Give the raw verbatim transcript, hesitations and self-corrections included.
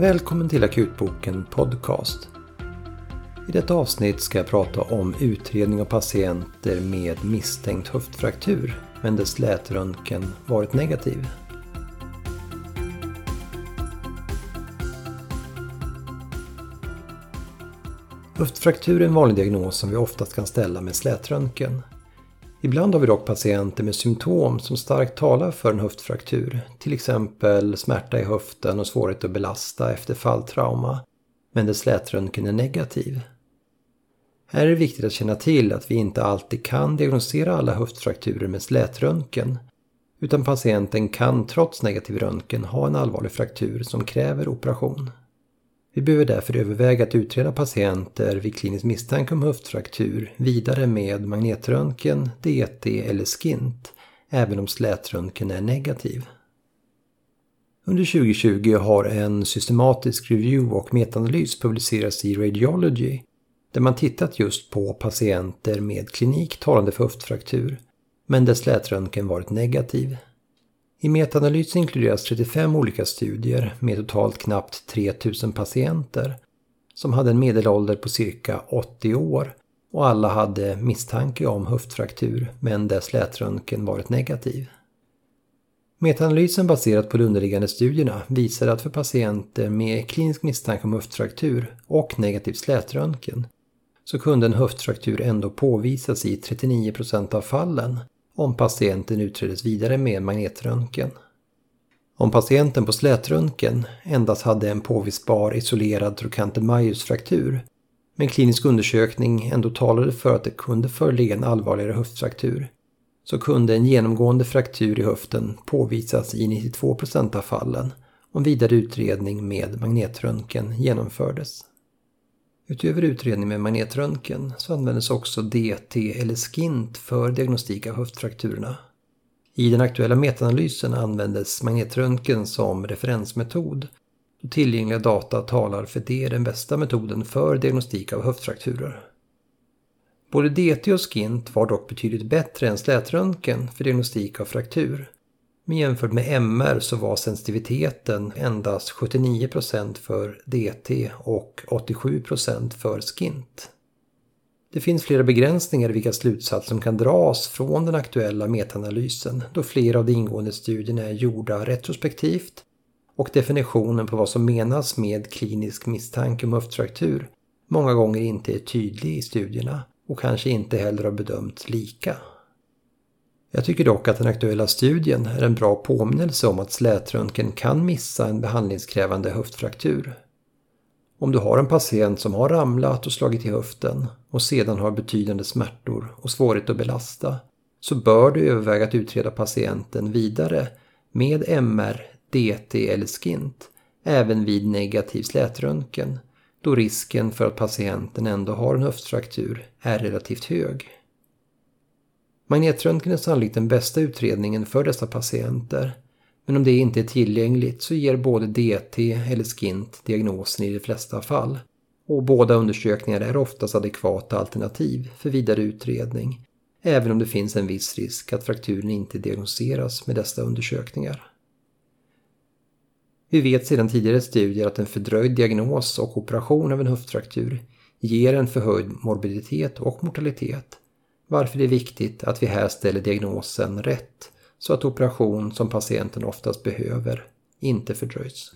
Välkommen till Akutboken podcast. I detta avsnitt ska jag prata om utredning av patienter med misstänkt höftfraktur, men där slätröntgen varit negativ. Höftfraktur är en vanlig diagnos som vi oftast kan ställa med slätröntgen. Ibland har vi dock patienter med symptom som starkt talar för en höftfraktur, till exempel smärta i höften och svårighet att belasta efter falltrauma, men där slätröntgen är negativ. Här är det viktigt att känna till att vi inte alltid kan diagnostisera alla höftfrakturer med slätröntgen, utan patienten kan trots negativ röntgen ha en allvarlig fraktur som kräver operation. Vi behöver därför överväga att utreda patienter vid klinisk misstanke om höftfraktur vidare med magnetröntgen, D T eller skint, även om slätröntgen är negativ. Under tjugo tjugo har en systematisk review och metanalys publicerats i Radiology, där man tittat just på patienter med klinik talande för höftfraktur, men där slätröntgen varit negativ. I metaanalys inkluderas trettiofem olika studier med totalt knappt tre tusen patienter som hade en medelålder på cirka åttio år och alla hade misstanke om höftfraktur men där slätröntgen varit negativ. Metaanalysen baserat på de underliggande studierna visade att för patienter med klinisk misstanke om höftfraktur och negativ slätröntgen så kunde en höftfraktur ändå påvisas i trettionio procent av fallen om patienten utredes vidare med magnetröntgen. Om patienten på slätröntgen endast hade en påvisbar isolerad trokanter majus-fraktur, men klinisk undersökning ändå talade för att det kunde föreligga en allvarligare höftfraktur, så kunde en genomgående fraktur i höften påvisas i nittiotvå procent av fallen om vidare utredning med magnetröntgen genomfördes. Utöver utredning med magnetröntgen så användes också D T eller skint för diagnostik av höftfrakturerna. I den aktuella metaanalysen användes magnetröntgen som referensmetod och tillgängliga data talar för det är den bästa metoden för diagnostik av höftfrakturer. Både D T och skint var dock betydligt bättre än slätröntgen för diagnostik av fraktur. Men jämfört med M R så var sensitiviteten endast sjuttionio procent för D T och åttiosju procent för skint. Det finns flera begränsningar i vilka slutsatser som kan dras från den aktuella metaanalysen då flera av de ingående studierna är gjorda retrospektivt och definitionen på vad som menas med klinisk misstanke om höftfraktur många gånger inte är tydlig i studierna och kanske inte heller har bedömts lika. Jag tycker dock att den aktuella studien är en bra påminnelse om att slätröntgen kan missa en behandlingskrävande höftfraktur. Om du har en patient som har ramlat och slagit i höften och sedan har betydande smärtor och svårighet att belasta så bör du överväga att utreda patienten vidare med M R, D T eller skint även vid negativ slätröntgen då risken för att patienten ändå har en höftfraktur är relativt hög. Magnetröntgen är sannolikt den bästa utredningen för dessa patienter, men om det inte är tillgängligt så ger både D T eller skint diagnosen i de flesta fall, och båda undersökningar är oftast adekvata alternativ för vidare utredning, även om det finns en viss risk att frakturen inte diagnoseras med dessa undersökningar. Vi vet sedan tidigare studier att en fördröjd diagnos och operation av en höftfraktur ger en förhöjd morbiditet och mortalitet, varför det är viktigt att vi här ställer diagnosen rätt så att operation som patienten oftast behöver inte fördröjs.